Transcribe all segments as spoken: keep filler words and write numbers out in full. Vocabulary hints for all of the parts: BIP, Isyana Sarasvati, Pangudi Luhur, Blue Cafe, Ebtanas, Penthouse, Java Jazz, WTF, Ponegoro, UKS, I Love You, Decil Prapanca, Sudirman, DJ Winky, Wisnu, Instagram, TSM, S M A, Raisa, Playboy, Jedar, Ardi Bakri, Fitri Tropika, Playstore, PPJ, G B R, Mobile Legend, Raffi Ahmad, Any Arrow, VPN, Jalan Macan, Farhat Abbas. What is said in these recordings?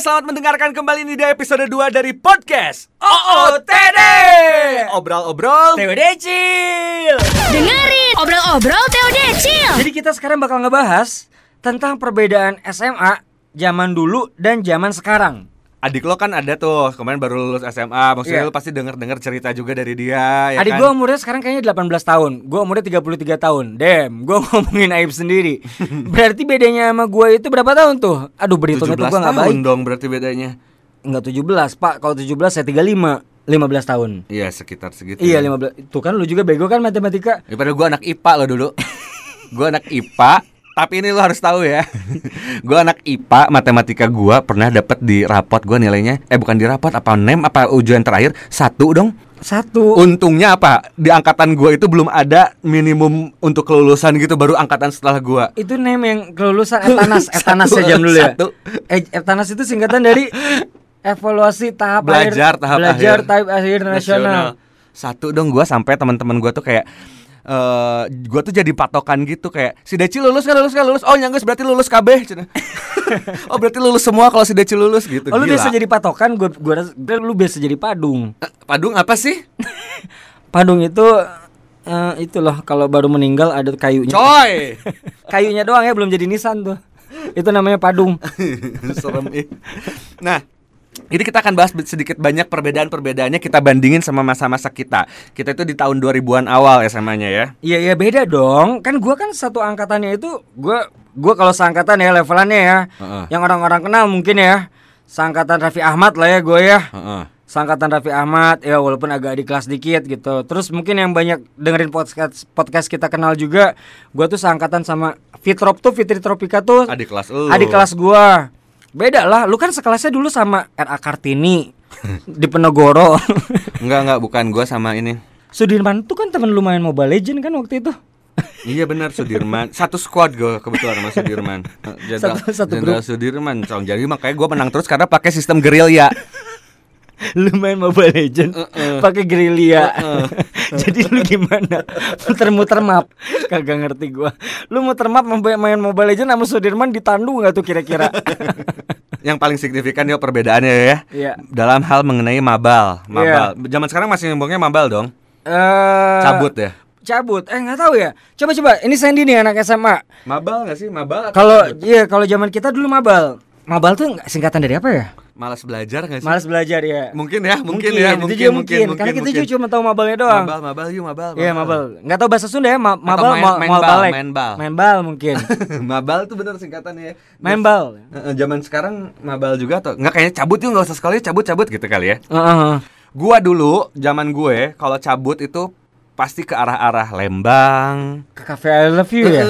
selamat mendengarkan kembali ini di episode dua dari podcast O O T D. Obrol-obrol Teodecil. Dengerin obrol-obrol Teodecil. Jadi kita sekarang bakal ngebahas tentang perbedaan S M A zaman dulu dan zaman sekarang. Adik lo kan ada tuh, kemarin baru lulus S M A. Maksudnya yeah. lo pasti denger-denger cerita juga dari dia ya. Adik kan? Gue umurnya sekarang kayaknya delapan belas tahun. Gue umurnya tiga puluh tiga tahun. Damn, gue ngomongin aib sendiri. Berarti bedanya sama gue itu berapa tahun tuh? Aduh, berhitungnya tuh gue gak baik. tujuh belas tahun dong berarti bedanya. Enggak tujuh belas, Pak. Kalau tujuh belas saya tiga puluh lima. lima belas tahun. Iya, sekitar segitu. Iya, lima belas. Tuh kan lu juga bego kan matematika. Ya, padahal gue anak I P A lo dulu. Gue anak I P A. Tapi ini lo harus tahu ya. Gue anak I P A, matematika gue pernah dapet di rapot gue nilainya. Eh bukan di rapot, apa nem, apa ujian terakhir. Satu dong. Satu. Untungnya apa? Di angkatan gue itu belum ada minimum untuk kelulusan gitu. Baru angkatan setelah gue. Itu nem yang kelulusan Ebtanas. Ebtanas ya jam dulu ya. Satu. Eh, Ebtanas itu singkatan dari evaluasi tahap belajar akhir, tahap belajar akhir, tahap akhir nasional. Satu dong gue sampai teman-teman gue tuh kayak. Uh, gue tuh jadi patokan gitu kayak si Deci lulus kan lulus kan lulus oh nyangges berarti lulus K B oh berarti lulus semua kalau si Deci lulus gitu. Oh, lu biasa jadi patokan, gue gue lu biasa jadi padung. Uh, padung apa sih? Padung itu uh, itu loh kalau baru meninggal ada kayunya. Coy. Kayunya doang ya, belum jadi nisan tuh. Itu namanya padung. Serem ih. Nah, jadi kita akan bahas sedikit banyak perbedaan-perbedaannya, kita bandingin sama masa-masa kita. Kita itu di tahun dua ribuan awal S M A-nya ya. Iya ya, beda dong. Kan gua kan satu angkatannya itu gua gua kalau seangkatan ya levelannya ya. Uh-uh. Yang orang-orang kenal mungkin ya. Seangkatan Raffi Ahmad lah ya gua ya. Uh-uh. Seangkatan Raffi Ahmad ya, walaupun agak di kelas dikit gitu. Terus mungkin yang banyak dengerin podcast podcast kita kenal juga, gua tuh seangkatan sama Fitrop tuh Fitri Tropika tuh. Adik kelas lu. Adik kelas gua. Beda lah, lu kan sekelasnya dulu sama R A Kartini di Ponegoro. Enggak, enggak, bukan, gua sama ini Sudirman tuh kan temen lu main Mobile Legend kan waktu itu. Iya benar, Sudirman. Satu squad gua kebetulan sama Sudirman. Jenderal, satu, satu Jenderal Sudirman. Jadi makanya gua menang terus karena pakai sistem gerilya. Lu main Mobile Legend uh-uh. pakai gerilya. Uh-uh. Jadi lu gimana? Muter-muter map. Kagak ngerti gua. Lu muter map main Mobile Legend sama Sudirman ditandu enggak tuh kira-kira? Yang paling signifikan ya perbedaannya ya. Yeah. Dalam hal mengenai mabal. Mabal. Yeah. Zaman sekarang masih nyambungnya mabal dong. Uh... Cabut ya. Cabut, eh nggak tahu ya. Coba-coba, ini Sandy nih anak S M A. Mabal nggak sih? Mabal. Kalau iya, kalau zaman kita dulu mabal. Mabal tuh singkatan dari apa ya? Malas belajar nggak sih? Malas belajar ya. Mungkin ya, mungkin, mungkin ya, mungkin mungkin, mungkin, mungkin. Karena kita mungkin. cuma tahu mabalnya doang. Mabal, mabal, yuk mabal. Iya mabal. Nggak tahu bahasa Sunda ya, ma- mabal, main, ma- main mal bal, balek. Main bal, main bal mungkin. Mabal tuh bener singkatannya. Main bal. Uh, zaman sekarang mabal juga atau nggak kayaknya cabut yuk, nggak usah sekolah cabut cabut gitu kali ya. Uh-huh. Gua dulu zaman gue kalau cabut itu pasti ke arah-arah Lembang, ke Cafe I Love You ya.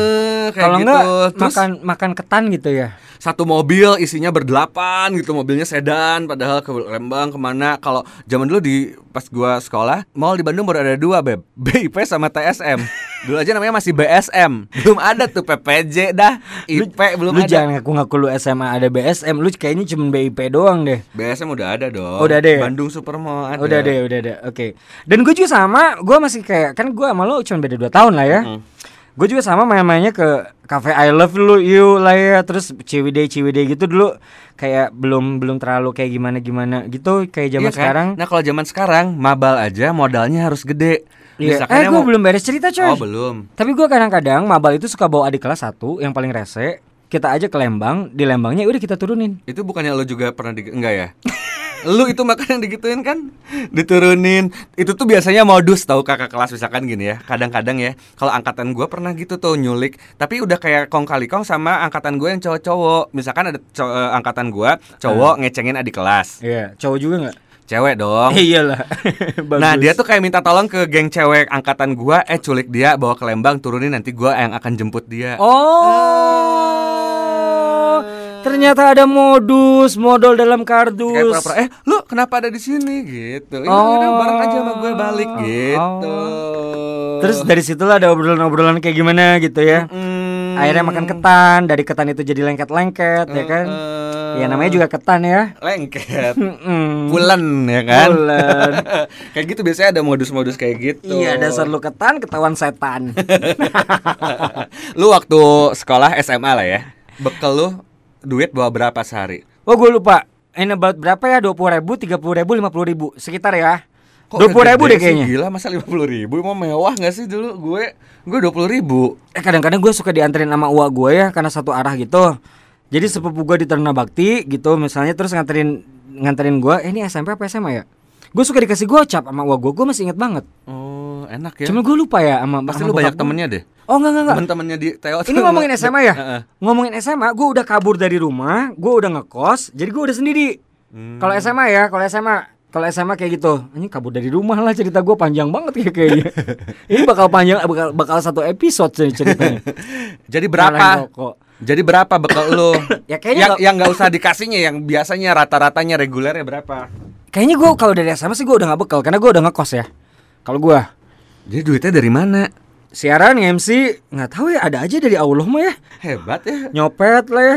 Kalau gitu. Enggak terus, makan makan ketan gitu ya. Satu mobil isinya berdelapan gitu, mobilnya sedan. Padahal ke Lembang kemana? Kalau zaman dulu di pas gua sekolah, mall di Bandung baru ada dua, Beb. B I P sama T S M. Dulu aja namanya masih B S M. Belum ada tuh P P J dah. I P lu, belum lu ada. Lu jangan ngaku-ngaku lu S M A ada B S M. Lu kayaknya cuma B I P doang deh. B S M udah ada dong. Oh, udah deh. Bandung Supermall ada. Udah deh, udah deh. Oke. Okay. Dan gue juga sama, gue masih kayak kan gue sama lu cuma beda dua tahun lah ya. Mm-hmm. Gue juga sama main-mainnya ke Cafe I Love You lah ya. Terus C W D C W D gitu dulu. Kayak belum belum terlalu kayak gimana-gimana gitu kayak zaman iya, sekarang. Kan? Nah, kalau zaman sekarang mabal aja modalnya harus gede. Iya. Eh gue mau... belum beres cerita coy. Oh belum. Tapi gue kadang-kadang mabal itu suka bawa adik kelas satu yang paling rese. Kita aja ke Lembang. Di Lembangnya udah kita turunin. Itu bukannya lo juga pernah di... Enggak ya? Lo itu makanya digituin kan? Diturunin. Itu tuh biasanya modus tau kakak kelas misalkan gini ya. Kadang-kadang ya. Kalau angkatan gue pernah gitu tuh nyulik. Tapi udah kayak kong kali kong sama angkatan gue yang cowok-cowok. Misalkan ada co- angkatan gue cowok hmm. ngecengin adik kelas. Iya. Cowok juga gak? Cewek dong. Eh, iyalah. Nah dia tuh kayak minta tolong ke geng cewek angkatan gua, eh culik dia bawa ke Lembang turunin nanti gua yang akan jemput dia. Oh. Ah. Ternyata ada modus modal dalam kardus. Kayak pura-pura, eh lu kenapa ada di sini gitu? Ini oh. udah bareng aja sama gue balik gitu. Oh. Terus dari situlah ada obrolan-obrolan kayak gimana gitu ya. Mm-mm. Akhirnya makan ketan, dari ketan itu jadi lengket-lengket. Mm-mm. Ya kan. Ya namanya juga ketan ya. Lengket. Pulen ya kan. Pulen. Kayak gitu biasanya ada modus-modus kayak gitu. Iya, dasar lu ketan ketahuan setan. Lu waktu sekolah S M A lah ya. Bekal lu duit bawa berapa sehari? Oh gue lupa. in about berapa ya? dua puluh ribu, tiga puluh ribu, lima puluh ribu sekitar ya. Dua puluh ribu deh kayaknya. Gila, masa lima puluh ribu? Emang mewah nggak sih dulu? Gue, gue dua puluh ribu. Eh kadang-kadang gue suka dianterin sama uak gue ya, karena satu arah gitu. Jadi sepupu gue di Taruna Bakti gitu, misalnya terus nganterin, nganterin gue. Eh, ini S M P apa S M A ya? Gue suka dikasih gocap sama uak gue. Gue masih inget banget. Oh, enak ya. Cuma gue lupa ya sama. Pasti lu banyak temennya deh. Oh enggak enggak enggak. Temen-temennya di T O. Ini ngomongin S M A ya? Uh-uh. Ngomongin S M A, gue udah kabur dari rumah, gue udah ngekos, jadi gue udah sendiri. Hmm. Kalau S M A ya, kalau S M A. Kalau S M A kayak gitu, ini kabur dari rumah lah, cerita gue panjang banget kayak kayaknya. Ini bakal panjang, bakal, bakal satu episode ceritanya. Jadi berapa? Jadi berapa bekal lo? Ya kayaknya yang, gak... yang gak usah dikasihnya, yang biasanya rata-ratanya regulernya berapa? Kayaknya gue kalau dari S M A sih gue udah gak bekal, karena gue udah ngekos ya. Kalau gue. Jadi duitnya dari mana? Siaran, M C, nggak tahu ya, ada aja dari Allah mah ya. Hebat ya. Nyopet lah ya.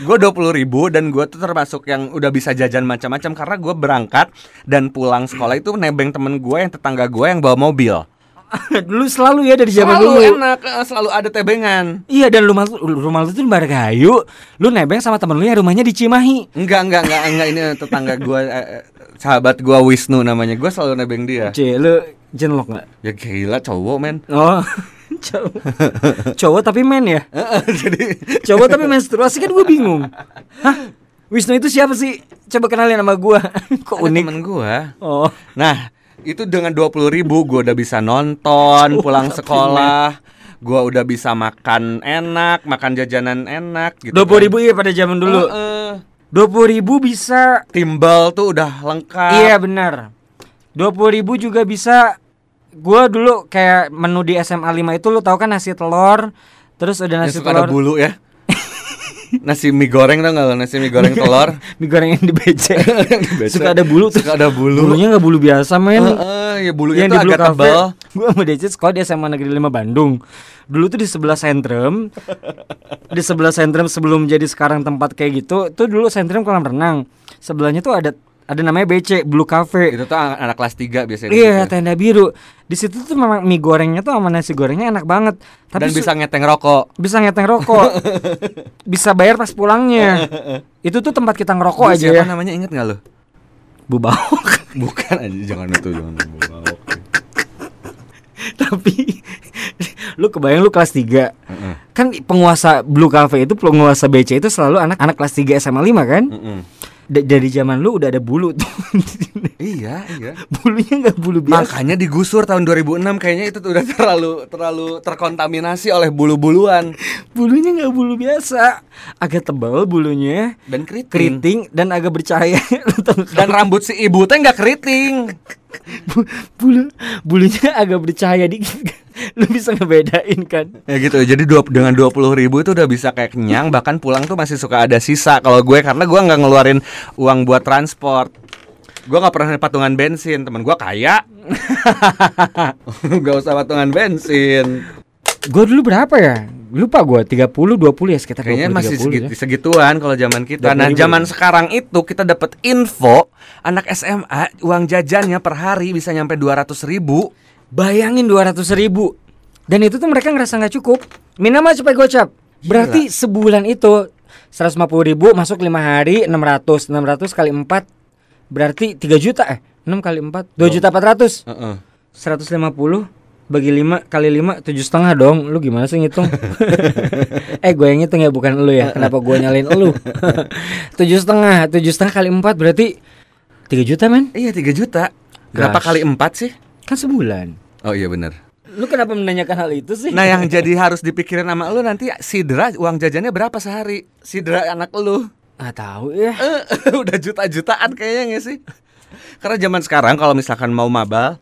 Gue dua puluh ribu dan gue tuh termasuk yang udah bisa jajan macam-macam. Karena gue berangkat dan pulang sekolah itu nebeng temen gue yang tetangga gue yang bawa mobil. Dulu selalu ya dari zaman dulu. Selalu enak, selalu ada tebengan. Iya, dan rumah, rumah lu tuh di Bargayu. Lu nebeng sama temen lu yang rumahnya di Cimahi. Enggak, enggak, enggak, enggak. Ini tetangga gue, eh, sahabat gue Wisnu namanya. Gue selalu nebeng dia. Cie, lu... jenlok gak? Ya gila, cowok men. Oh, cowok. Cowok tapi men ya? Jadi cowok tapi menstruasi kan gue bingung. Hah? Wisnu itu siapa sih? Coba kenalin sama gue. Kok unik? Temen gue. Oh. Nah, itu dengan dua puluh ribu gue udah bisa nonton, pulang sekolah, gue udah bisa makan enak, makan jajanan enak gitu. dua puluh ribu iya pada zaman dulu. dua puluh ribu bisa timbal tuh udah lengkap. Iya benar. dua puluh ribu juga bisa. Gua dulu kayak menu di S M A lima itu, lu tau kan nasi telur. Terus udah nasi telur ada bulu ya. Nasi mie goreng tau gak lo? Nasi mie goreng telur. Mie goreng yang di B C. Suka ada bulu. Suka ada bulu. Bulunya gak bulu biasa men. uh, uh, Ya bulunya tuh agak tebal. Gue sama D C sekolah di S M A Negeri lima Bandung. Dulu tuh di sebelah sentrum. Di sebelah sentrum sebelum jadi sekarang tempat kayak gitu. Tuh dulu sentrum kolam renang. Sebelahnya tuh ada, ada namanya B C, Blue Cafe. Itu tuh anak kelas tiga biasanya. Iya, tenda biru. Di situ tuh memang mie gorengnya tuh sama nasi gorengnya enak banget. Tapi dan bisa su- ngeteng rokok. Bisa ngeteng rokok. Bisa bayar pas pulangnya. Itu tuh tempat kita ngerokok. Bu, aja siapa ya. Siapa namanya inget gak lo? Bu Baok. Bukan aja, jangan itu, jangan Bu Baok. Tapi lu kebayang lu kelas tiga. Mm-mm. Kan penguasa Blue Cafe itu, penguasa B C itu selalu anak-anak kelas tiga S M A lima kan? Mm-mm. D- dari zaman lu udah ada bulu tuh. Iya, iya. Bulunya enggak bulu biasa. Makanya digusur tahun dua ribu enam kayaknya itu udah terlalu terlalu terkontaminasi oleh bulu-buluan. Bulunya enggak bulu biasa. Agak tebal bulunya dan keriting, keriting dan agak bercahaya. Dan rambut si ibu teh enggak keriting. Bulu bulunya agak bercahaya dikit. Lu bisa ngebedain kan. Ya gitu. Jadi dua, dengan dua puluh ribu itu udah bisa kayak kenyang. Bahkan pulang tuh masih suka ada sisa. Kalau gue karena gue gak ngeluarin uang buat transport. Gue gak pernah patungan bensin. Temen gue kaya. Gak usah patungan bensin. Gue dulu berapa ya? Lupa gue, tiga puluh, dua puluh ya sekitar. Kayaknya dua puluh, masih segit- ya. segituan kalau zaman kita. Nah zaman sekarang itu kita dapat info anak S M A uang jajannya per hari bisa nyampe dua ratus ribu. Bayangin dua ratus ribu. Dan itu tuh mereka ngerasa gak cukup. Minimal supaya gocap. Berarti sebulan itu seratus lima puluh ribu masuk lima hari, enam ratus. enam ratus kali empat berarti tiga juta. Eh enam kali empat dua juta empat ratus. uh-uh. seratus lima puluh bagi lima kali lima tujuh koma lima dong. Lu gimana sih ngitung? Eh gue yang ngitung ya, bukan lu ya. Kenapa gue nyalain lu? tujuh koma lima tujuh koma lima kali empat berarti tiga juta men. Iya tiga juta. Kenapa kali empat sih? Kan sebulan. Oh iya benar. Lu kenapa menanyakan hal itu sih? Nah yang jadi harus dipikirin sama lu nanti sidra uang jajannya berapa sehari? Sidra anak lu. Nggak tahu ya. Udah juta-jutaan kayaknya gak sih? Karena zaman sekarang kalau misalkan mau mabal,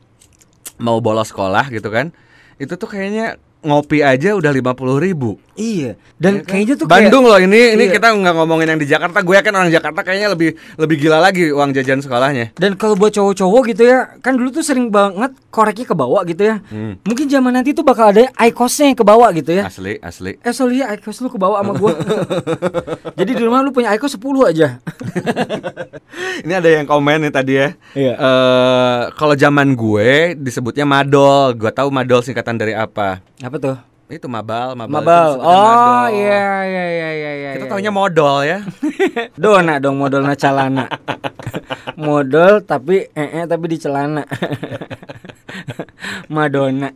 mau bolos sekolah gitu kan, itu tuh kayaknya ngopi aja udah lima puluh ribu. Iya. Dan ya kan? Kayaknya tuh Bandung kayak... loh ini. Ini iya. Kita nggak ngomongin yang di Jakarta. Gue yakin orang Jakarta kayaknya lebih lebih gila lagi uang jajan sekolahnya. Dan kalau buat cowok-cowok gitu ya, kan dulu tuh sering banget koreknya ke bawah gitu ya. hmm. Mungkin zaman nanti tuh bakal ada I-Kosnya yang ke bawah gitu ya. Asli, asli. Eh sorry ya, I-Kos lu ke bawah sama gue. Jadi di rumah lu punya I-Kos sepuluh aja. Ini ada yang komen nih tadi ya. Iya. uh, Kalau zaman gue disebutnya madol. Gue tahu madol singkatan dari apa. Apa tuh? Itu mabal, mabal. mabal. Itu oh iya iya iya iya. Kita taunya iya. modal ya. Dona dong modalnya celana. Modal tapi eh, eh tapi di celana. Madonna.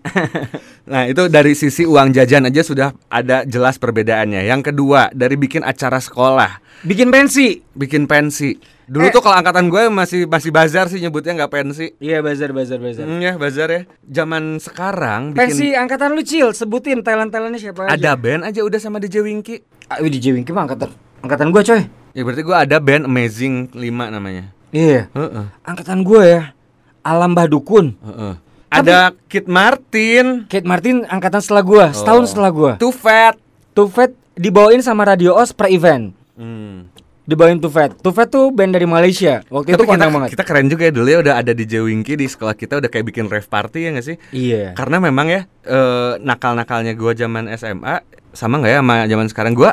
Nah, itu dari sisi uang jajan aja sudah ada jelas perbedaannya. Yang kedua, dari bikin acara sekolah. Bikin pensi, bikin pensi. Dulu eh. tuh kalau angkatan gue masih masih bazar sih nyebutnya, nggak pensi. Iya bazar bazar bazar. Mm, ya bazar ya. Zaman sekarang. Bikin... Pensi angkatan lu Cil, sebutin talent talentnya siapa aja. Ada band aja udah sama D J Winky. Ah, D J Winky mah angkatan angkatan gue coy. Ya berarti gue ada band Amazing lima namanya. Iya. Uh-uh. Angkatan gue ya. Alam Badukun. Uh-uh. Ada tapi, Kid Martin. Kid Martin angkatan setelah gue, oh. setahun setelah gue. Too Fat. Too Fat dibawain sama Radio Os per event. Hmm. Dibawain Too Fat. Too Fat tuh band dari Malaysia. Waktu tapi itu kita, banget. Kita keren juga ya dulu ya, udah ada D J Winky di sekolah kita, udah kayak bikin rave party ya nggak sih? Iya. Karena memang ya e, nakal-nakalnya gue zaman S M A sama nggak ya sama zaman sekarang gue.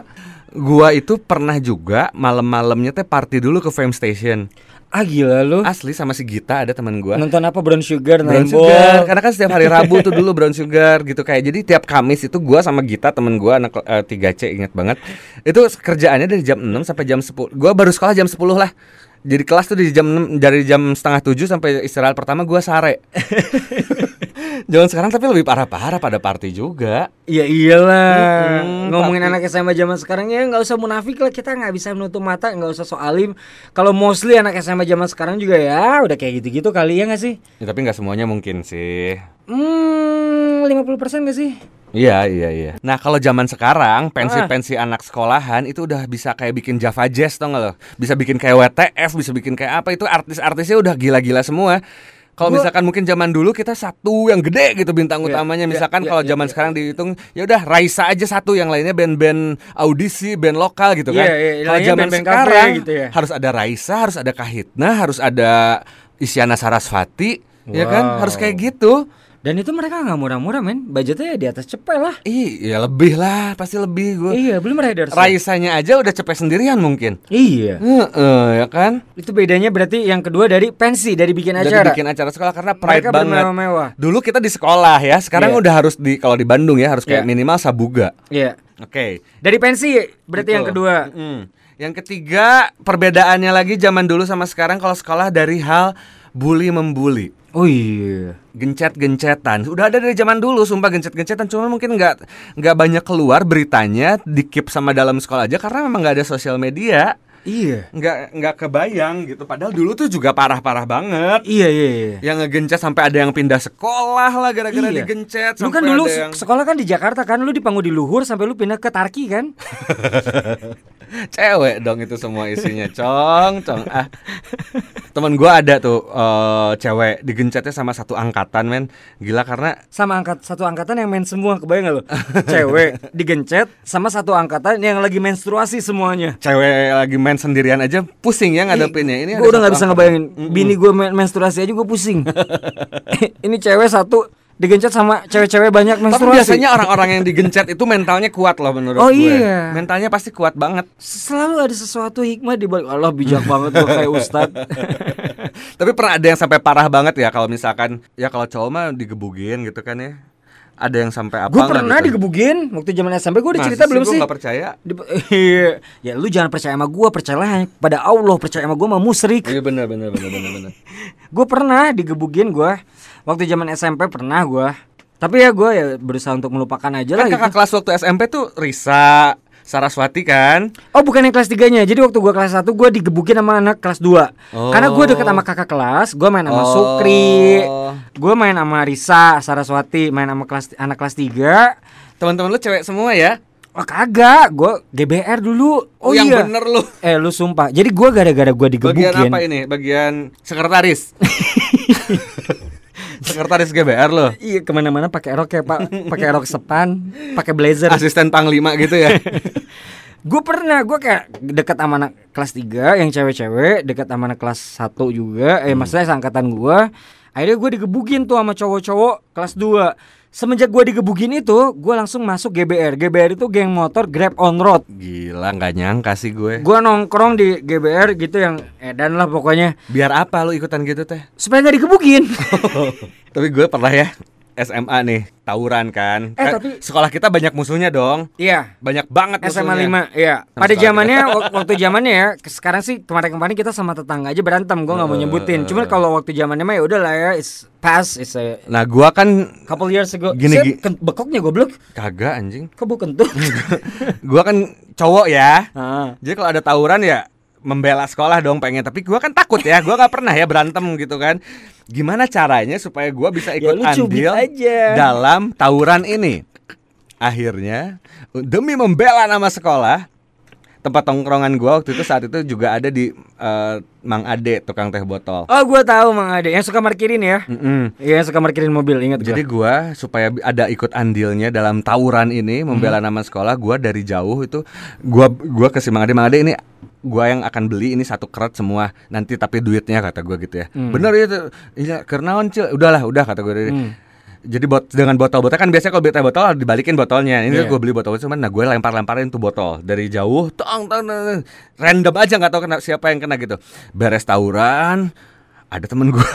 Gue itu pernah juga malam-malamnya teh party dulu ke Fame Station. Ah gila lu. Asli sama si Gita ada teman gue. Nonton apa Brown Sugar? Brown Sugar. Karena kan setiap hari Rabu tuh dulu Brown Sugar gitu kayak. Jadi tiap Kamis itu gue sama Gita teman gue anak uh, tiga C ingat banget. Itu kerjaannya dari jam enam sampai jam sepuluh. Gue baru sekolah jam sepuluh lah. Jadi kelas tuh dari jam enam, dari jam setengah tujuh sampai istirahat pertama gue sare. Jangan sekarang tapi lebih parah-parah pada party juga. Iya iyalah. Hmm, ngomongin party. Anak S M A zaman sekarang ya nggak usah munafik lah, kita nggak bisa menutup mata, nggak usah soalim. Kalau mostly anak S M A zaman sekarang juga ya udah kayak gitu-gitu kali ya nggak sih? Ya, tapi nggak semuanya mungkin sih. Hmm, lima puluh persen nggak sih? Iya iya iya. Nah kalau zaman sekarang pensi-pensi ah. anak sekolahan itu udah bisa kayak bikin Java Jazz tau nggak lo? Bisa bikin kayak W T F, bisa bikin kayak apa itu artis-artisnya udah gila-gila semua. Kalau misalkan mungkin zaman dulu kita satu yang gede gitu bintang yeah, utamanya, misalkan yeah, yeah, kalau zaman yeah, yeah. sekarang dihitung ya udah Raisa aja satu, yang lainnya band-band audisi, band lokal gitu kan. Yeah, yeah, kalau zaman band-band sekarang gitu ya. Harus ada Raisa, harus ada Kahitna, harus ada Isyana Sarasvati, wow. ya kan? Harus kayak gitu. Dan itu mereka nggak murah-murah men, budgetnya di atas cepet lah. Iya lebih lah, pasti lebih gue. Iya belum rider. Raisanya aja udah cepet sendirian mungkin. Iya. Heeh, ya kan. Itu bedanya berarti yang kedua dari pensi, dari bikin acara. Dari bikin acara sekolah karena pride mereka banget. Mewah. Dulu kita di sekolah ya, sekarang yeah. udah harus di kalau di Bandung ya harus kayak yeah. minimal Sabuga. Iya. Yeah. Oke. Okay. Dari pensi berarti gitu. Yang kedua. Mm. Yang ketiga perbedaannya lagi zaman dulu sama sekarang kalau sekolah dari hal bully membuli. Oh iya, gencet-gencetan. Udah ada dari zaman dulu, sumpah gencet-gencetan. Cuma mungkin nggak nggak banyak keluar beritanya, dikip sama dalam sekolah aja karena memang nggak ada sosial media. Iya. Nggak nggak kebayang gitu. Padahal dulu tuh juga parah-parah banget. Iya iya. iya. Yang ngegencet sampai ada yang pindah sekolah lah gara-gara iya. digencet. Lu kan dulu yang... sekolah kan di Jakarta kan, lu di Pangudi Luhur sampai lu pindah ke Tarki kan? Cewek dong itu semua isinya, cong cong ah. Temen gue ada tuh uh, cewek digencetnya sama satu angkatan men. Gila karena sama angkat satu angkatan yang main semua, kebayang gak lo? Cewek digencet sama satu angkatan yang lagi menstruasi semuanya. Cewek lagi main sendirian aja pusing ya ngadepinnya. Ini gue udah gak bisa ngebayangin. Mm-mm. Bini gue main menstruasi aja gue pusing. Ini cewek satu digencet sama cewek-cewek banyak menstruasi. Tapi biasanya orang-orang yang digencet itu mentalnya kuat loh menurut oh, gue. Oh iya. Mentalnya pasti kuat banget. Selalu ada sesuatu hikmah di balik. Allah bijak banget gue kayak ustad. Tapi pernah ada yang sampai parah banget ya kalau misalkan ya kalau cowok mah digebugin gitu kan ya. Ada yang sampai apa? Gue pernah gitu. Digebugin waktu zaman S M P. Gue udah cerita sih, belum gua sih? Gak percaya. Dib- ya lu jangan percaya sama gue, percayalah pada Allah, percaya sama gue mah musyrik. Iya benar benar benar benar benar. Gue pernah digebugin gue waktu zaman S M P pernah gue. Tapi ya gue ya berusaha untuk melupakan aja kan lah. Kan kakak gitu. Kelas waktu S M P tuh Risa, Saraswati kan? Oh bukan yang kelas tiga nya. Jadi waktu gue kelas satu gue digebukin sama anak kelas dua. Oh. Karena gue deket sama kakak kelas. Gue main sama oh. Sukri. Gue main sama Risa, Saraswati. Main sama kelas, anak kelas tiga. Teman-teman lu cewek semua ya? Oh kagak. Gue G B R dulu. Oh yang iya. bener lu. Eh lu sumpah. Jadi gue gara-gara gue digebukin. Bagian apa ini? Bagian sekretaris. Sekretaris G B R loh. Iya kemana-mana pakai rok ya pak, pakai rok sepan, pakai blazer. Asisten panglima gitu ya. Gue pernah, gue kayak dekat sama anak kelas tiga yang cewek-cewek, dekat sama anak kelas satu juga. Eh hmm. maksudnya seangkatan gue. Akhirnya gue digebukin tuh sama cowok-cowok kelas dua. Semenjak gue digebukin itu, gue langsung masuk G B R. G B R itu geng motor Grab on Road. Gila, nggak nyangka sih gue. Gue nongkrong di G B R gitu yang edan lah pokoknya. Biar apa lu ikutan gitu teh? Supaya nggak digebukin. Tapi gue pernah ya. S M A nih, tawuran kan. Eh, tapi sekolah kita banyak musuhnya dong. Iya, banyak banget S M A musuhnya. S M A lima, iya. Pada zamannya waktu zamannya ya, sekarang sih kemarin-kemarin kita sama tetangga aja berantem, gua enggak uh, mau nyebutin. Cuma kalau waktu zamannya mah ya udahlah ya, it's past, it's a... Nah, gua kan couple years ago. Gini, gini bekoknya goblok. Kagak anjing. Kok bu kentut? Gua kan cowok ya. Uh. Jadi kalau ada tawuran ya membela sekolah dong pengen, tapi gue kan takut ya, gue gak pernah ya berantem gitu kan. Gimana caranya supaya gue bisa ikut ya, andil dalam tawuran ini? Akhirnya demi membela nama sekolah, tempat tongkrongan gue waktu itu saat itu juga ada di uh, Mang Ade, tukang teh botol. Oh gue tahu Mang Ade, yang suka markirin ya. Iya, yang suka markirin mobil, ingat. Jadi gue supaya ada ikut andilnya dalam tawuran ini membela mm-hmm. nama sekolah, gue dari jauh itu gue gue ke si Mang Ade, Mang Ade ini gua yang akan beli ini satu krat semua nanti, tapi duitnya kata gua gitu ya. Hmm. Bener itu. Iya, kernaon cil. Udahlah, udah kata gua. Hmm. Jadi bot, dengan botol-botol kan biasanya kalau beli teh botol dibalikin botolnya. Ini yeah. gua beli botol cuman nah gua lempar-lemparin tuh botol dari jauh, tong tong random aja enggak tahu kena siapa yang kena gitu. Beres tawuran, ada temen gua.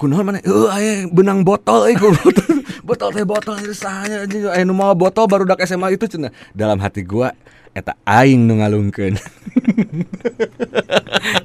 Kunaon mana? Eueuh aya benang botol euy botol. Botol teh botol sahanya aya nu mau botol baru dak S M A itu cenah. Dalam hati gua eta aing nu ngalungkeun.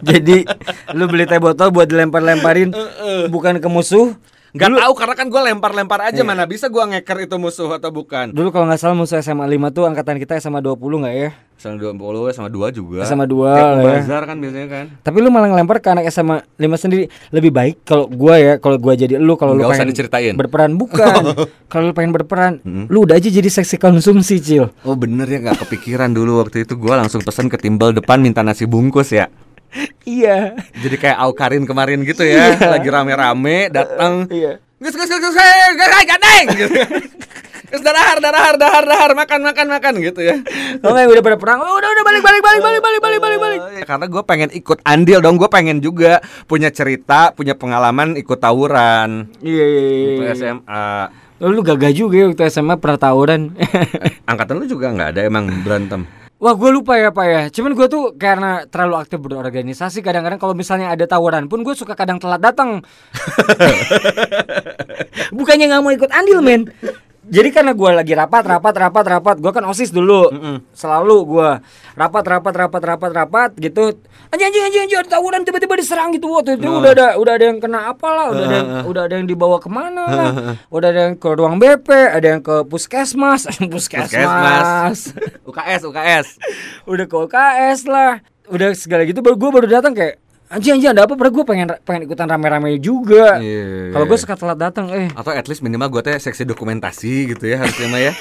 Jadi lu beli teh botol buat dilempar-lemparin uh, uh. bukan ke musuh. Gak dulu, tahu karena kan gue lempar-lempar aja iya. Mana bisa gue ngeker itu musuh atau bukan. Dulu kalau gak salah musuh S M A lima tuh angkatan kita S M A dua puluh gak ya? S M A dua puluh, S M A dua juga S M A dua kayak ya. Bazar kan biasanya kan. Tapi lu malah ngelempar ke anak S M A lima sendiri. Lebih baik kalau gue ya, kalau gue jadi lu, kalau lu pengen diceritain berperan, bukan kalau lu pengen berperan, hmm? Lu udah aja jadi seksi konsumsi Cil. Oh bener ya, gak kepikiran dulu waktu itu. Gue langsung pesan ke timbal depan minta nasi bungkus ya. Iya. Jadi kayak Aukarin kemarin gitu ya, iya. Lagi rame-rame datang. Iya. Gus gus gus gus gus gandeng. Gus dahar dahar dahar dahar makan makan makan gitu ya. Oh nggak udah pada perang. Oh udah udah balik balik balik balik balik balik balik balik. Karena gue pengen ikut andil dong, gue pengen juga punya cerita, punya pengalaman ikut tawuran. Iya. Itu S M A. Lu gagah juga ya waktu S M A pernah tawuran. Angkatan lu juga nggak ada emang berantem? Wah gue lupa ya Pak ya. Cuman gue tuh karena terlalu aktif berorganisasi, kadang-kadang kalau misalnya ada tawuran pun gue suka kadang telat datang. Bukannya gak mau ikut andil men. Jadi karena gue lagi rapat, rapat, rapat, rapat. Gue kan OSIS dulu. Mm-mm. Selalu gue rapat, rapat, rapat, rapat, rapat gitu. Anjing, anjing, anjing, anjing, ada tawuran tiba-tiba diserang gitu. Waktu itu udah ada, udah ada yang kena apalah, udah ada, yang, udah ada yang dibawa kemana lah, udah ada yang ke ruang B P, ada yang ke puskesmas, puskesmas, puskesmas. U K S, U K S, udah ke U K S lah, udah segala gitu. Baru gue baru datang kayak. Anjing-anjing ada apa? Padahal gue pengen pengen ikutan rame-rame juga. Yeah. Kalau gue suka telat datang, eh. Atau at least minimal gue teh seksi dokumentasi gitu ya harusnya mah ya.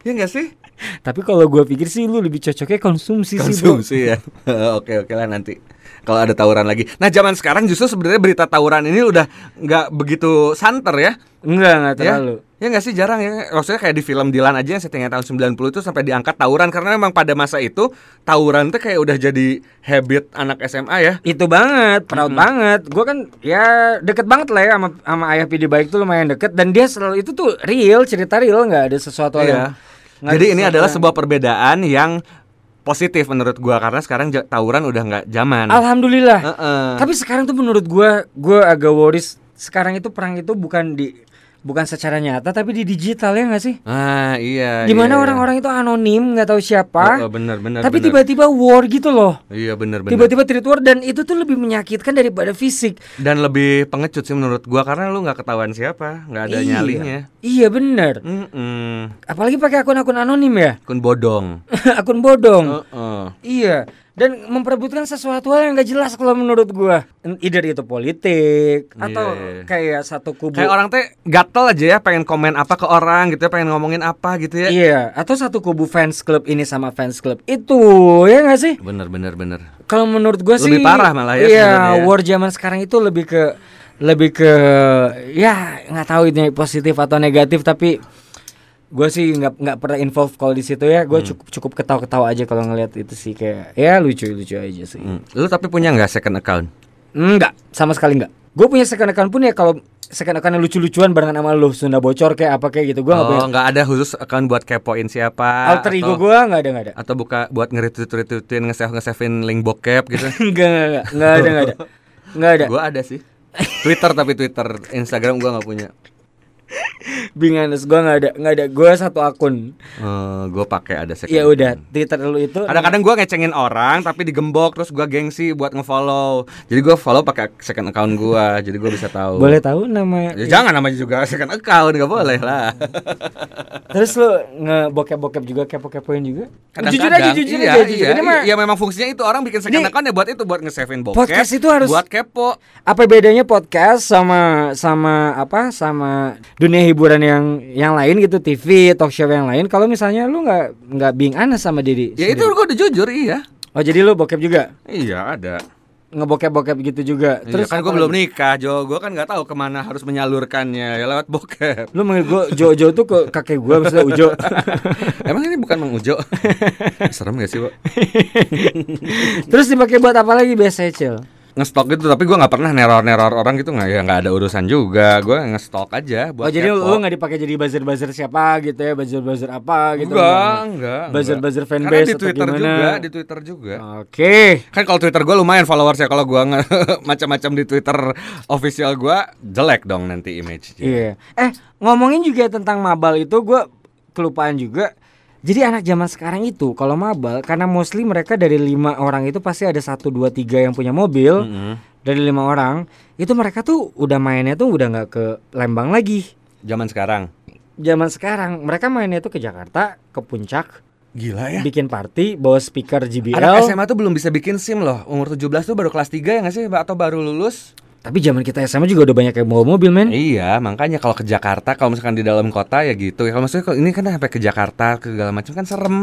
Iya nggak sih? Tapi kalau gue pikir sih lu lebih cocoknya konsumsi, konsumsi sih. Konsumsi ya. Oke oke lah nanti. Kalau ada tawuran lagi. Nah zaman sekarang justru sebenarnya berita tawuran ini udah nggak begitu santer ya? Enggak nggak terlalu. Ya? Ya nggak sih, jarang ya. Maksudnya kayak di film Dilan aja yang setengah tahun sembilan puluh itu sampai diangkat tawuran. Karena memang pada masa itu tawuran tuh kayak udah jadi habit anak S M A ya. Itu banget, proud hmm. banget. Gue kan ya deket banget lah ya sama, sama ayah P D Baik tuh lumayan deket. Dan dia selalu itu tuh real, cerita real, nggak ada sesuatu yeah. yang jadi ini adalah sebuah perbedaan yang positif menurut gue. Karena sekarang tawuran udah nggak zaman. Alhamdulillah uh-uh. Tapi sekarang tuh menurut gue, gue agak worries. Sekarang itu perang itu bukan di bukan secara nyata tapi di digital ya nggak sih? Ah iya. Gimana iya, orang-orang itu anonim nggak tahu siapa. Oh, bener, bener, tapi bener. Tiba-tiba war gitu loh. Iya benar benar. Tiba-tiba street war dan itu tuh lebih menyakitkan daripada fisik. Dan lebih pengecut sih menurut gua karena lu nggak ketahuan siapa, nggak ada iya. nyalinya. Iya benar. Apalagi pakai akun-akun anonim ya. Akun bodong. Akun bodong. Uh-uh. Iya. Dan memperebutkan sesuatu hal yang gak jelas kalau menurut gue. Either itu politik yeah. atau kayak satu kubu. Kayak orang teh gatel aja ya pengen komen apa ke orang gitu ya, pengen ngomongin apa gitu ya. Iya yeah. Atau satu kubu fans club ini sama fans club itu. Ya gak sih? Bener bener bener. Kalau menurut gue sih lebih parah malah ya. Iya sebenernya. War zaman sekarang itu lebih ke Lebih ke ya gak tahu ini positif atau negatif. Tapi gue sih nggak nggak pernah involve kalau di situ ya, gue hmm. cukup cukup ketawa-ketawa aja kalau ngelihat itu sih kayak ya lucu-lucu aja sih. Hmm. Lu tapi punya nggak second account? Nggak, sama sekali nggak. Gue punya second account pun ya kalau second account yang lucu-lucuan barengan sama lu Sunda Bocor kayak apa kayak gitu. Gue nggak oh, punya. Nggak ada khusus account buat kepoin siapa? Alter ego gue nggak ada nggak ada. Atau buka buat nge-retweet-retweetin nge-save nge-savein link bokep gitu? Nggak nggak nggak ada nggak ada nggak ada. Gue ada sih. Twitter tapi Twitter, Instagram gue nggak punya. Binganes, gue nggak ada, nggak ada, gue satu akun. Uh, gue pakai ada second. Ya udah, Twitter dulu itu. Kadang-kadang gue ngecengin orang, tapi digembok, terus gue gengsi buat ngefollow. Jadi gue follow pakai second account gue, jadi gue bisa tahu. Boleh tahu nama? Ya, jangan namanya juga second account, nggak boleh lah. Terus lo ngebokep-bokep juga, kepo-kepoin juga? Jujur aja, jujur iya, aja, jujur. Iya, iya, mah... iya, memang fungsinya itu orang bikin second ini... account ya buat itu, buat nge-savein bokep. Podcast itu harus buat kepo. Apa bedanya podcast sama sama apa sama dunia hiburan yang yang lain gitu, T V, talk show yang lain? Kalau misalnya lu nggak nggak being honest sama diri ya sendiri. Itu gua udah jujur, iya. Oh, jadi lu bokep juga? Iya, ada. Ngebokep-bokep gitu juga. Terus iya, kan gua belum nikah, Jo. Gua kan nggak tahu kemana harus menyalurkannya, ya lewat bokep. Lu manggil gua Jo-Jo tuh ke kakek gua, maksudnya Ujo. Emang ini bukan Mang Ujo? Serem gak sih, Pak? Terus dipakai buat apa lagi biasanya, Cil? Ngestok gitu, tapi gue nggak pernah neror-neror orang gitu, nggak ya, nggak ada urusan juga, gue ngestok aja buat. Oh, jadi kepo. Lu nggak dipakai jadi buzzer-buzzer siapa gitu ya, buzzer-buzzer apa gitu? Enggak, enggak. Buzzer-buzzer fanbase atau gimana? Karena di Twitter juga, di Twitter juga. Oke. Okay. Kan kalau Twitter gue lumayan followersnya, kalau gue nge- macam-macam di Twitter official gue jelek dong nanti image. Iya. Yeah. Eh, ngomongin juga tentang mabal itu, gue kelupaan juga. Jadi anak zaman sekarang itu kalau mabal, karena mostly mereka dari lima orang itu pasti ada satu, dua, tiga yang punya mobil. Mm-hmm. Dari lima orang itu mereka tuh udah mainnya tuh udah nggak ke Lembang lagi. Zaman sekarang. Zaman sekarang mereka mainnya tuh ke Jakarta, ke Puncak. Gila ya. Bikin party, bawa speaker J B L. Anak S M A tuh belum bisa bikin SIM loh. Umur tujuh belas tuh baru kelas tiga ya nggak sih, atau baru lulus? Tapi zaman kita S M A juga udah banyak yang bawa mobil, men. Iya, makanya kalau ke Jakarta, kalau misalkan di dalam kota ya gitu. Kalau maksudnya kalau ini kan sampai ke Jakarta, ke segala macam kan serem.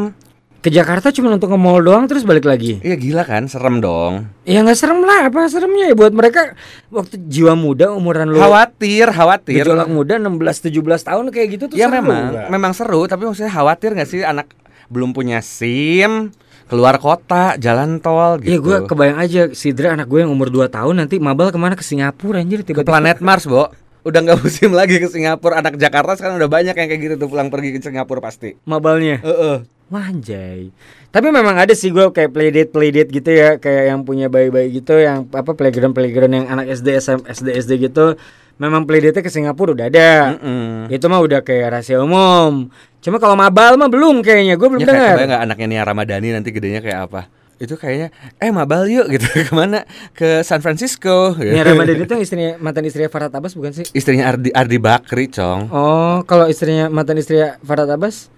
Ke Jakarta cuma untuk nge-mall doang terus balik lagi. Iya, gila kan, serem dong. Ya nggak serem lah, apa seremnya ya buat mereka waktu jiwa muda umuran lu. Khawatir, khawatir. Gejolak muda enam belas tujuh belas tahun kayak gitu tuh ya, seru. Iya memang, gak? Memang seru, tapi maksudnya khawatir enggak sih anak belum punya SIM? Keluar kota, jalan tol gitu. Iya, gue kebayang aja Sidra anak gue yang umur dua tahun nanti mabal kemana, ke Singapura anjir, tiba-tiba ke planet Mars, Bo. Udah gak musim lagi ke Singapura. Anak Jakarta sekarang udah banyak yang kayak gitu tuh, pulang pergi ke Singapura pasti mabalnya. Uh-uh. Wah anjay. Tapi memang ada sih gue kayak playdate playdate gitu ya, kayak yang punya bayi-bayi gitu, yang apa playground-playground yang anak S D, S M, S D S D gitu. Memang playdate-nya ke Singapura udah ada. Mm-mm. Itu mah udah kayak rahasia umum. Cuma kalau mabal mah belum kayaknya. Gue belum ya, dengar. Kayak gak anaknya Nia Ramadhani nanti gedenya kayak apa? Itu kayaknya eh mabal yuk gitu. Kemana? Ke San Francisco gitu. Nia Ramadhani itu istrinya, mantan istrinya Farhat Abbas bukan sih? Istrinya Ardi, Ardi Bakri, Cong. Oh, kalau istrinya mantan istrinya Farhat Abbas?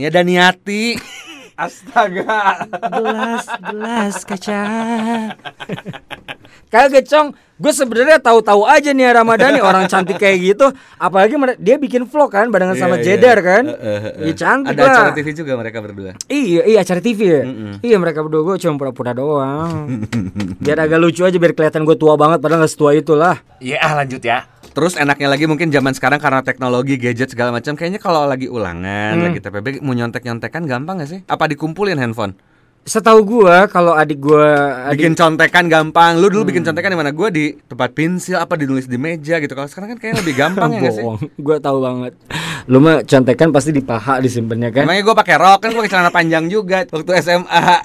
Nia Daniati. Astaga. Gelas, gelas kaca. Kagak, Cong, gue sebenarnya tahu-tahu aja nih Ramadhani orang cantik kayak gitu. Apalagi dia bikin vlog kan barengan yeah, sama yeah. Jedar kan. Iya uh, uh, uh. cantik ada lah. Ada acara T V juga mereka berdua. Iya, iya acara T V ya. Mm-mm. Iya mereka berdua, gue cuma pura-pura doang. Biar agak lucu aja, biar kelihatan gue tua banget padahal nggak setua itulah. Iya yeah, lanjut ya. Terus enaknya lagi mungkin zaman sekarang karena teknologi, gadget segala macam, kayaknya kalau lagi ulangan, hmm. lagi T P B mau nyontek-nyontekan gampang nggak sih? Apa dikumpulin handphone? Setahu gue kalau adik gue adik... bikin contekan gampang. Lu dulu hmm. bikin contekan di mana? Gue di tempat pensil apa ditulis di meja gitu. Kalau sekarang kan kayaknya lebih gampang ya nggak sih? Gue tahu banget. Lu mah contekan pasti di paha disimpannya kan? Makanya gue pakai rok kan, gue pakai celana panjang juga waktu S M A.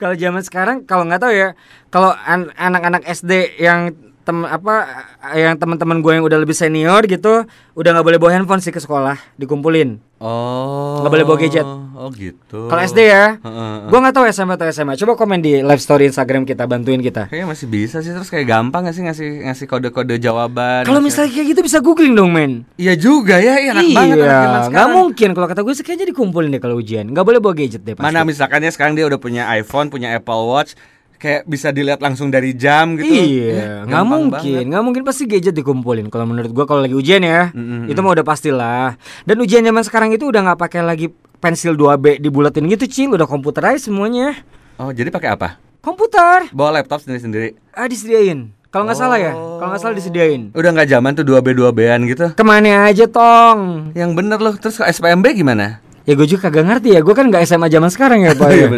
Kalau zaman sekarang kalau nggak tahu ya. Kalau an- anak-anak S D yang tem apa yang teman-teman gue yang udah lebih senior gitu udah nggak boleh bawa handphone sih ke sekolah, dikumpulin. Oh. Nggak boleh bawa gadget. Oh gitu. Kalau S D ya, uh, uh, uh. gue nggak tahu S M A atau S M A. Coba komen di live story Instagram kita, bantuin kita. Kayaknya masih bisa sih, terus kayak gampang nggak sih ngasih ngasih kode-kode jawaban. Kalau misalnya kayak gitu bisa googling dong, men. Iya juga ya, enak iya, banget. Iya. Nggak mungkin kalau kata gue sih kayaknya dikumpulin deh kalau ujian. Nggak boleh bawa gadget deh. Pasti. Mana misalkannya sekarang dia udah punya iPhone, punya Apple Watch. Kayak bisa dilihat langsung dari jam gitu. Iya, nggak mungkin, nggak mungkin pasti gadget dikumpulin. Kalau menurut gue kalau lagi ujian ya, mm-hmm. itu mah udah pastilah. Dan ujian zaman sekarang itu udah nggak pakai lagi pensil dua B dibulatin gitu, Cil, udah komputerized semuanya. Oh, jadi pakai apa? Komputer. Bawa laptop sendiri-sendiri. Ah, disediain. Kalau nggak oh. salah ya, kalau nggak salah disediain. Udah nggak zaman tuh dua B dua B-an gitu. Kemana aja, Tong? Yang bener loh. Terus S P M B gimana? Ya gue juga kagak ngerti ya, gue kan gak S M A zaman sekarang ya Pak. Ya,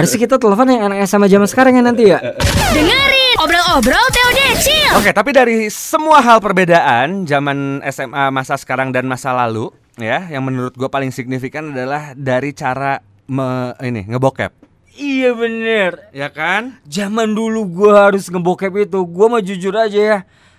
harusnya kita telepon yang anak S M A zaman sekarang ya nanti ya. Dengerin obrol-obrol Teodecil. Oke, tapi dari semua hal perbedaan zaman S M A masa sekarang dan masa lalu ya, yang menurut gue paling signifikan adalah dari cara me, ini ngebokep. Iya bener. Ya kan? Zaman dulu gue harus ngebokep itu, gue mau jujur aja ya,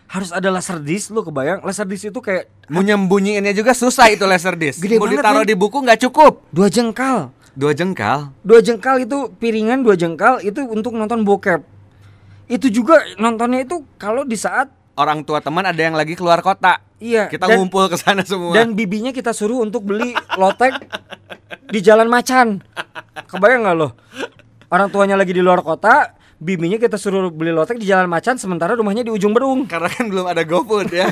harus ada laserdisc, lu kebayang? Laserdisc itu kayak mau nyembunyiinnya juga susah itu laserdisc. Gede mau banget. Ditaruh ya? Di buku nggak cukup. Dua jengkal. Dua jengkal. Dua jengkal itu piringan dua jengkal itu untuk nonton bokep. Itu juga nontonnya itu kalau di saat orang tua teman ada yang lagi keluar kota. Iya. Kita dan, ngumpul ke sana semua. Dan bibinya kita suruh untuk beli lotek di Jalan Macan. Kebayang nggak lo? Orang tuanya lagi di luar kota. Bibinya kita suruh beli lotek di Jalan Macan, sementara rumahnya di ujung Berung. Karena kan belum ada GoFood ya.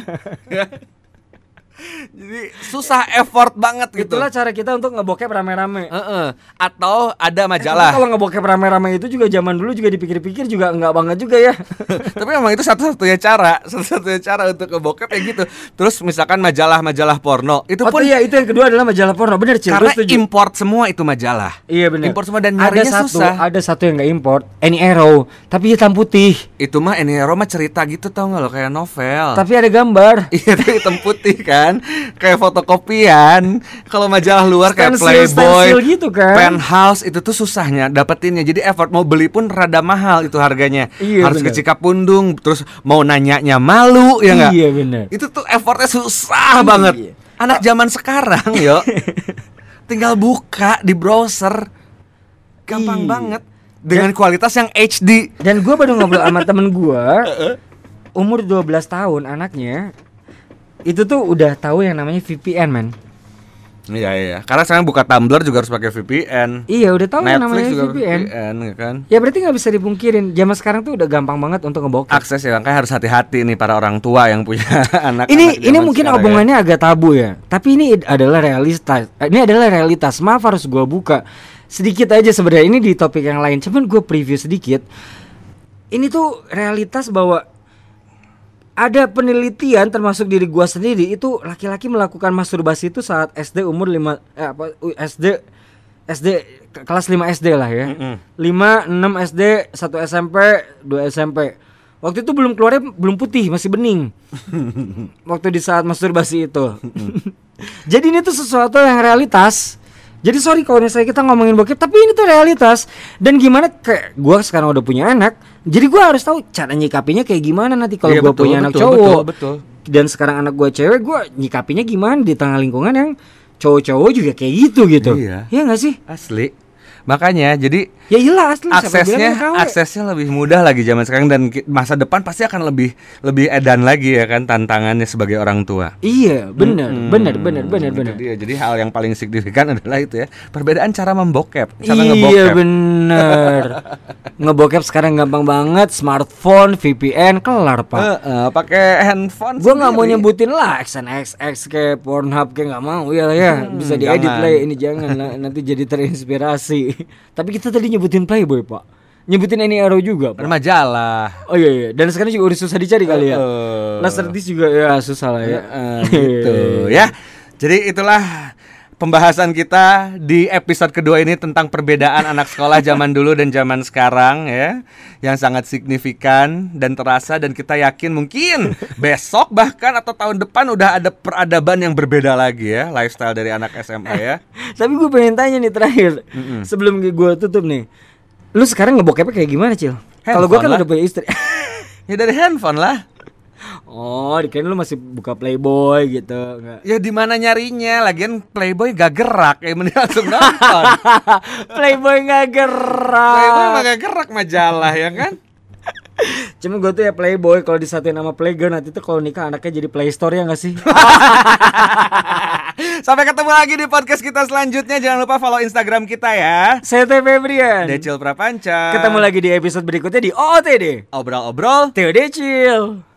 Jadi susah effort banget gitu. Itulah cara kita untuk ngebokep rame-rame. Uh-uh. Atau ada majalah. Eh, kalau ngebokep rame-rame itu juga zaman dulu juga dipikir-pikir juga enggak banget juga ya. Tapi memang itu satu-satunya cara, satu-satunya cara untuk ngebokep ya gitu. Terus misalkan majalah-majalah porno, itu oh, pun iya, itu yang kedua adalah majalah porno. Bener Cil. Karena import semua itu majalah. Iya benar. Import semua dan nyarinya ada satu, susah. Ada satu yang enggak import, Any Arrow, tapi hitam putih. Itu mah Any Arrow mah cerita gitu tau enggak lo, kayak novel. Tapi ada gambar. Iya, tapi hitam putih kan. Kayak fotokopian. Kalau majalah luar kayak Playboy gitu kan? Penthouse itu tuh susahnya dapetinnya. Jadi effort mau beli pun rada mahal itu harganya. Iya, harus ke Cikapundung. Terus mau nanyanya malu ya nggak? Iya benar. Itu tuh effortnya susah iya, banget. Iya. Anak zaman sekarang yo, tinggal buka di browser, gampang iya. banget dengan dan, kualitas yang H D. Dan gue baru ngobrol sama temen gue, umur dua belas tahun anaknya. Itu tuh udah tahu yang namanya V P N, man. Iya, iya. Karena sekarang buka Tumblr juga harus pakai V P N. Iya, udah tahu yang namanya V P N. V P N kan? Ya berarti nggak bisa dipungkirin. Zaman sekarang tuh udah gampang banget untuk ngebokep. Akses ya, makanya harus hati-hati nih para orang tua yang punya anak. Ini ini mungkin omongannya ya. Agak tabu ya. Tapi ini adalah realitas. Ini adalah realitas. Maaf harus gua buka sedikit aja sebenarnya. Ini di topik yang lain. Cuman gua preview sedikit. Ini tuh realitas bahwa ada penelitian termasuk diri gua sendiri itu laki-laki melakukan masturbasi itu saat S D umur lima eh, apa S D S D kelas lima S D lah ya. Mm-hmm. lima enam S D, satu S M P, dua S M P. Waktu itu belum keluarnya belum putih, masih bening. Waktu di saat masturbasi itu. Jadi ini tuh sesuatu yang realitas. Jadi sorry kalau misalnya kita ngomongin bokep, tapi ini tuh realitas. Dan gimana kayak gua sekarang udah punya anak, jadi gua harus tahu cara nyikapinya kayak gimana nanti kalau iya, gua betul, punya betul, anak betul, cowok. Betul, betul. Dan sekarang anak gua cewek, gua nyikapinya gimana di tengah lingkungan yang cowok-cowok juga kayak gitu gitu. Iya nggak iya sih? Asli. Makanya jadi ya iyalah asli aksesnya aksesnya lebih mudah lagi zaman sekarang dan masa depan pasti akan lebih lebih edan lagi ya kan tantangannya sebagai orang tua. Iya, benar, hmm, benar, benar, benar, benar. Jadi, jadi hal yang paling signifikan adalah itu ya, perbedaan cara membokep, cara iya, ngebokep. Iya, benar. Ngebokep sekarang gampang banget, smartphone, V P N, kelar, Pak. Uh, uh, pakai handphone. Gua enggak mau nyebutin lah X N X X kayak Pornhub kayak enggak mau ya lah ya. Hmm, bisa diedit lah ya, ini jangan nanti jadi terinspirasi. Tapi kita tadi nyebutin Playboy, Pak. Nyebutin Any Arrow juga, Pak. Majalah. Oh iya iya. Dan sekarang juga udah susah dicari kali ya. Laserdisc juga ya susah lah ya. Uh, gitu ya. Jadi itulah pembahasan kita di episode kedua ini tentang perbedaan anak sekolah zaman dulu dan zaman sekarang ya, yang sangat signifikan dan terasa, dan kita yakin mungkin besok bahkan atau tahun depan udah ada peradaban yang berbeda lagi ya, lifestyle dari anak S M A ya. Tapi gue pengen tanya nih terakhir, mm-hmm. sebelum gue tutup nih, lu sekarang ngebokepnya kayak gimana, Cil? Kalau gue kan lah. Udah punya istri. Ya dari handphone lah. Oh, dikirain lu masih buka Playboy gitu. Enggak. Ya di mana nyarinya? Lagian Playboy gak gerak, ya mending langsung nonton. Playboy gak gerak. Playboy mah gak gerak majalah ya kan? Cuma gue tuh ya Playboy kalau disatuin sama Playgirl nanti tuh kalau nikah anaknya jadi Playstore ya gak sih? Sampai ketemu lagi di podcast kita selanjutnya. Jangan lupa follow Instagram kita ya. Saya Febrian Decil Prapanca. Ketemu lagi di episode berikutnya di O O T D. Obrol-obrol Teo Decil.